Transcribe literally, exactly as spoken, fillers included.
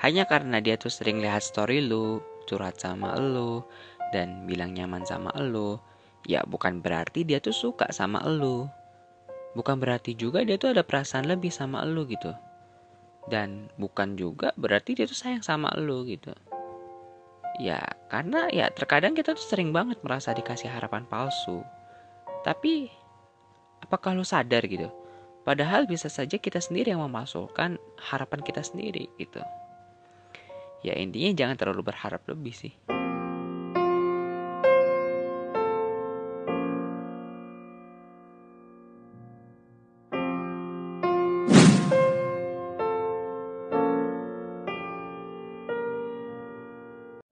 Hanya karena dia tuh sering lihat story lu, curhat sama lu, dan bilang nyaman sama lu, ya bukan berarti dia tuh suka sama lu. Bukan berarti juga dia tuh ada perasaan lebih sama lu gitu. Dan bukan juga berarti dia tuh sayang sama lu gitu. Ya karena ya terkadang kita tuh sering banget merasa dikasih harapan palsu. Tapi apakah lu sadar gitu? Padahal bisa saja kita sendiri yang memasukkan harapan kita sendiri gitu. Ya intinya jangan terlalu berharap lebih sih.